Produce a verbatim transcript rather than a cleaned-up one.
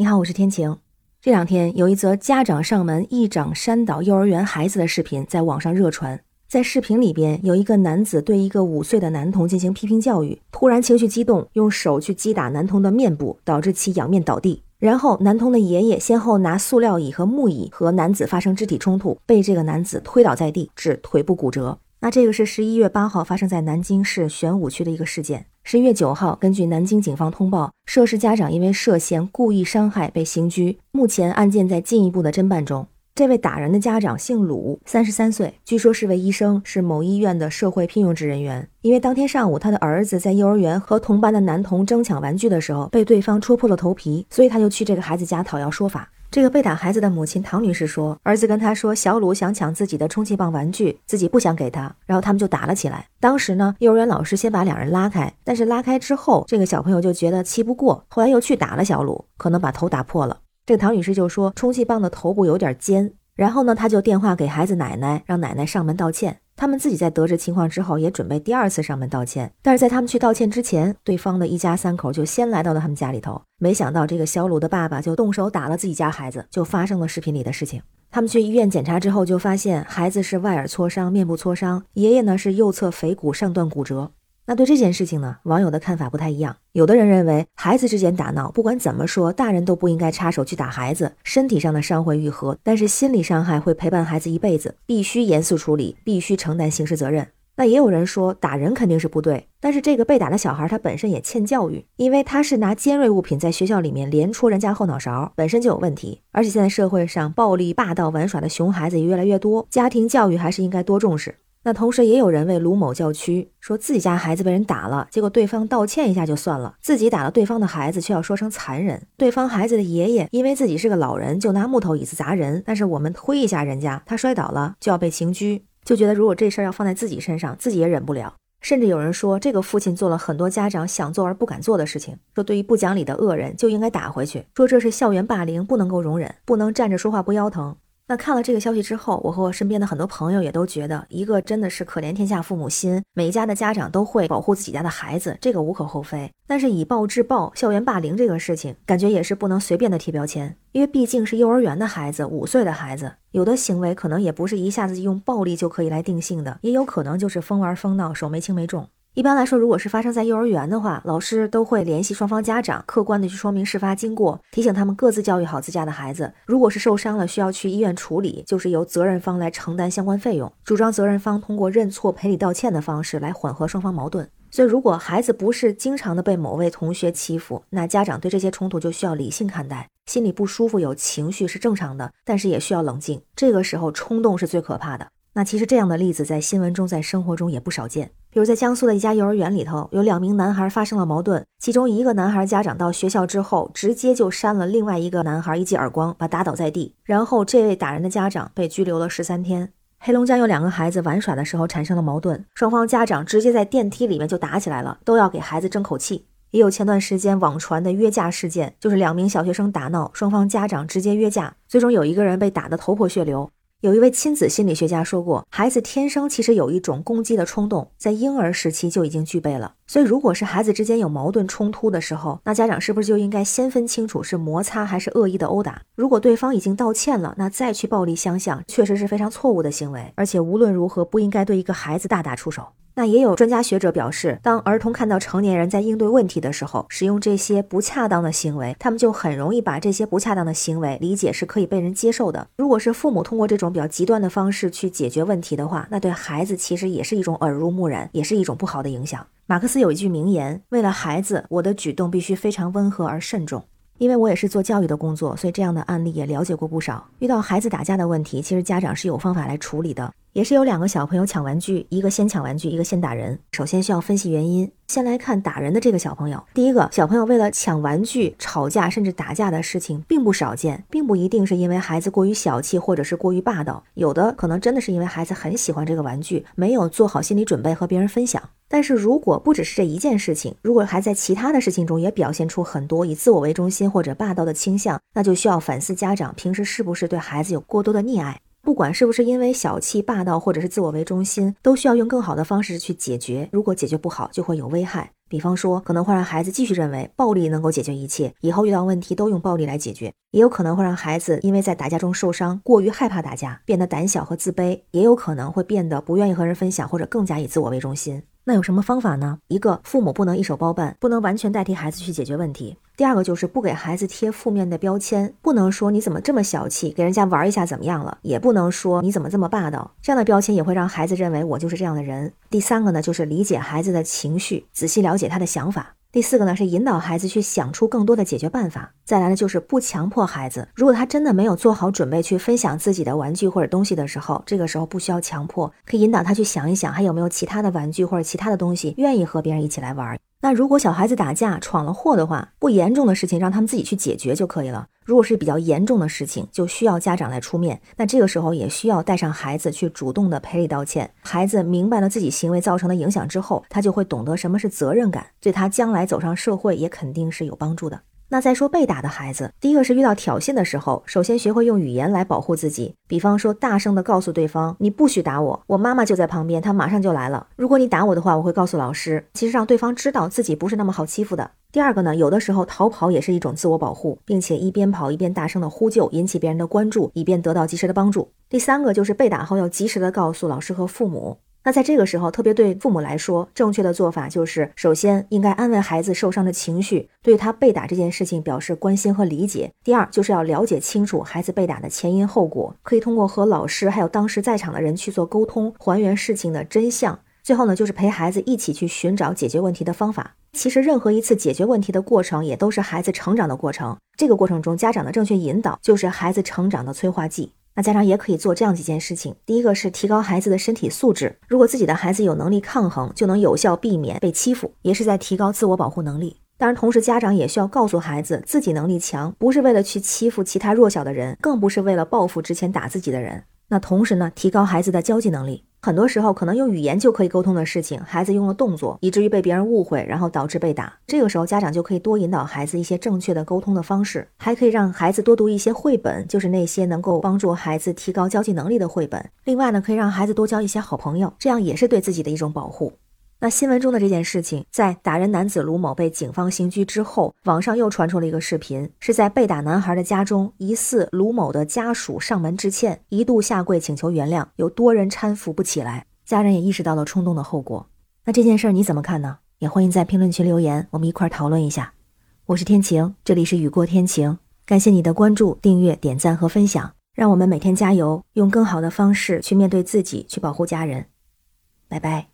你好，我是天晴。这两天有一则家长上门一掌扇倒幼儿园孩子的视频在网上热传。在视频里边，有一个男子对一个五岁的男童进行批评教育，突然情绪激动，用手去击打男童的面部，导致其仰面倒地。然后男童的爷爷先后拿塑料椅和木椅和男子发生肢体冲突，被这个男子推倒在地，致腿部骨折。那这个是十一月八号发生在南京市玄武区的一个事件。十一月九号，根据南京警方通报，涉事家长因为涉嫌故意伤害被刑拘，目前案件在进一步的侦办中。这位打人的家长姓鲁，三十三岁，据说是位医生，是某医院的社会聘用职人员。因为当天上午他的儿子在幼儿园和同班的男童争抢玩具的时候，被对方戳破了头皮，所以他就去这个孩子家讨要说法。这个被打孩子的母亲唐女士说，儿子跟她说小鲁想抢自己的充气棒玩具，自己不想给他，然后他们就打了起来。当时呢，幼儿园老师先把两人拉开，但是拉开之后这个小朋友就觉得气不过，后来又去打了小鲁，可能把头打破了。这个唐女士就说充气棒的头部有点尖，然后呢她就电话给孩子奶奶，让奶奶上门道歉。他们自己在得知情况之后也准备第二次上门道歉，但是在他们去道歉之前，对方的一家三口就先来到了他们家里头，没想到这个小鲁的爸爸就动手打了自己家孩子，就发生了视频里的事情。他们去医院检查之后就发现孩子是外耳挫伤、面部挫伤，爷爷呢是右侧腓骨上段骨折。那对这件事情呢，网友的看法不太一样，有的人认为孩子之间打闹，不管怎么说大人都不应该插手去打孩子，身体上的伤会愈合，但是心理伤害会陪伴孩子一辈子，必须严肃处理，必须承担刑事责任。那也有人说打人肯定是不对，但是这个被打的小孩他本身也欠教育，因为他是拿尖锐物品在学校里面连戳人家后脑勺，本身就有问题。而且现在社会上暴力霸道玩耍的熊孩子也越来越多，家庭教育还是应该多重视。那同时也有人为卢某叫屈，说自己家孩子被人打了，结果对方道歉一下就算了，自己打了对方的孩子却要说成残忍。对方孩子的爷爷因为自己是个老人，就拿木头椅子砸人，但是我们推一下人家，他摔倒了就要被刑拘，就觉得如果这事儿要放在自己身上，自己也忍不了。甚至有人说这个父亲做了很多家长想做而不敢做的事情，说对于不讲理的恶人就应该打回去，说这是校园霸凌，不能够容忍，不能站着说话不腰疼。那看了这个消息之后，我和我身边的很多朋友也都觉得，一个真的是可怜天下父母心，每一家的家长都会保护自己家的孩子，这个无可厚非。但是以暴制暴，校园霸凌这个事情，感觉也是不能随便的贴标签，因为毕竟是幼儿园的孩子，五岁的孩子，有的行为可能也不是一下子用暴力就可以来定性的，也有可能就是疯玩疯闹，手没轻没重。一般来说，如果是发生在幼儿园的话，老师都会联系双方家长，客观的去说明事发经过，提醒他们各自教育好自家的孩子。如果是受伤了，需要去医院处理，就是由责任方来承担相关费用，主张责任方通过认错、赔礼道歉的方式来缓和双方矛盾。所以，如果孩子不是经常的被某位同学欺负，那家长对这些冲突就需要理性看待，心里不舒服、有情绪是正常的，但是也需要冷静。这个时候，冲动是最可怕的。那其实这样的例子在新闻中、在生活中也不少见。比如在江苏的一家幼儿园里头，有两名男孩发生了矛盾，其中一个男孩家长到学校之后，直接就扇了另外一个男孩一记耳光，把打倒在地，然后这位打人的家长被拘留了十三天。黑龙江有两个孩子玩耍的时候产生了矛盾，双方家长直接在电梯里面就打起来了，都要给孩子争口气。也有前段时间网传的约架事件，就是两名小学生打闹，双方家长直接约架，最终有一个人被打得头破血流。有一位亲子心理学家说过，孩子天生其实有一种攻击的冲动，在婴儿时期就已经具备了。所以如果是孩子之间有矛盾冲突的时候，那家长是不是就应该先分清楚是摩擦还是恶意的殴打？如果对方已经道歉了，那再去暴力相向，确实是非常错误的行为，而且无论如何不应该对一个孩子大打出手。那也有专家学者表示，当儿童看到成年人在应对问题的时候，使用这些不恰当的行为，他们就很容易把这些不恰当的行为理解是可以被人接受的。如果是父母通过这种比较极端的方式去解决问题的话，那对孩子其实也是一种耳濡目染，也是一种不好的影响。马克思有一句名言，为了孩子，我的举动必须非常温和而慎重。因为我也是做教育的工作，所以这样的案例也了解过不少。遇到孩子打架的问题，其实家长是有方法来处理的。也是有两个小朋友抢玩具，一个先抢玩具，一个先打人。首先需要分析原因，先来看打人的这个小朋友。第一个，小朋友为了抢玩具、吵架甚至打架的事情并不少见，并不一定是因为孩子过于小气或者是过于霸道，有的可能真的是因为孩子很喜欢这个玩具，没有做好心理准备和别人分享。但是如果不只是这一件事情，如果还在其他的事情中也表现出很多以自我为中心或者霸道的倾向，那就需要反思家长平时是不是对孩子有过多的溺爱。不管是不是因为小气、霸道或者是自我为中心，都需要用更好的方式去解决，如果解决不好就会有危害。比方说，可能会让孩子继续认为暴力能够解决一切，以后遇到问题都用暴力来解决；也有可能会让孩子因为在打架中受伤，过于害怕打架，变得胆小和自卑；也有可能会变得不愿意和人分享，或者更加以自我为中心。那有什么方法呢？一个，父母不能一手包办，不能完全代替孩子去解决问题。第二个就是不给孩子贴负面的标签，不能说你怎么这么小气，给人家玩一下怎么样了，也不能说你怎么这么霸道，这样的标签也会让孩子认为我就是这样的人。第三个呢，就是理解孩子的情绪，仔细了解他的想法。第四个呢，是引导孩子去想出更多的解决办法。再来呢，就是不强迫孩子，如果他真的没有做好准备去分享自己的玩具或者东西的时候，这个时候不需要强迫，可以引导他去想一想还有没有其他的玩具或者其他的东西愿意和别人一起来玩。那如果小孩子打架闯了祸的话，不严重的事情让他们自己去解决就可以了，如果是比较严重的事情，就需要家长来出面。那这个时候也需要带上孩子去主动的赔礼道歉。孩子明白了自己行为造成的影响之后，他就会懂得什么是责任感，对他将来走上社会也肯定是有帮助的。那再说被打的孩子，第一个是遇到挑衅的时候，首先学会用语言来保护自己，比方说大声的告诉对方，你不许打我，我妈妈就在旁边，她马上就来了，如果你打我的话，我会告诉老师，其实让对方知道自己不是那么好欺负的。第二个呢，有的时候逃跑也是一种自我保护，并且一边跑一边大声的呼救，引起别人的关注，以便得到及时的帮助。第三个就是被打后要及时的告诉老师和父母。那在这个时候，特别对父母来说，正确的做法就是首先应该安慰孩子受伤的情绪，对他被打这件事情表示关心和理解。第二，就是要了解清楚孩子被打的前因后果，可以通过和老师还有当时在场的人去做沟通，还原事情的真相。最后呢，就是陪孩子一起去寻找解决问题的方法。其实任何一次解决问题的过程也都是孩子成长的过程，这个过程中家长的正确引导就是孩子成长的催化剂。那家长也可以做这样几件事情，第一个是提高孩子的身体素质，如果自己的孩子有能力抗衡，就能有效避免被欺负，也是在提高自我保护能力。当然同时家长也需要告诉孩子，自己能力强，不是为了去欺负其他弱小的人，更不是为了报复之前打自己的人。那同时呢，提高孩子的交际能力，很多时候可能用语言就可以沟通的事情，孩子用了动作，以至于被别人误会，然后导致被打。这个时候家长就可以多引导孩子一些正确的沟通的方式，还可以让孩子多读一些绘本，就是那些能够帮助孩子提高交际能力的绘本。另外呢，可以让孩子多交一些好朋友，这样也是对自己的一种保护。那新闻中的这件事情，在打人男子卢某被警方刑拘之后，网上又传出了一个视频，是在被打男孩的家中，疑似卢某的家属上门致歉，一度下跪请求原谅，有多人搀扶不起来，家人也意识到了冲动的后果。那这件事你怎么看呢？也欢迎在评论区留言，我们一块讨论一下。我是天晴，这里是雨过天晴，感谢你的关注、订阅、点赞和分享，让我们每天加油，用更好的方式去面对自己，去保护家人。拜拜。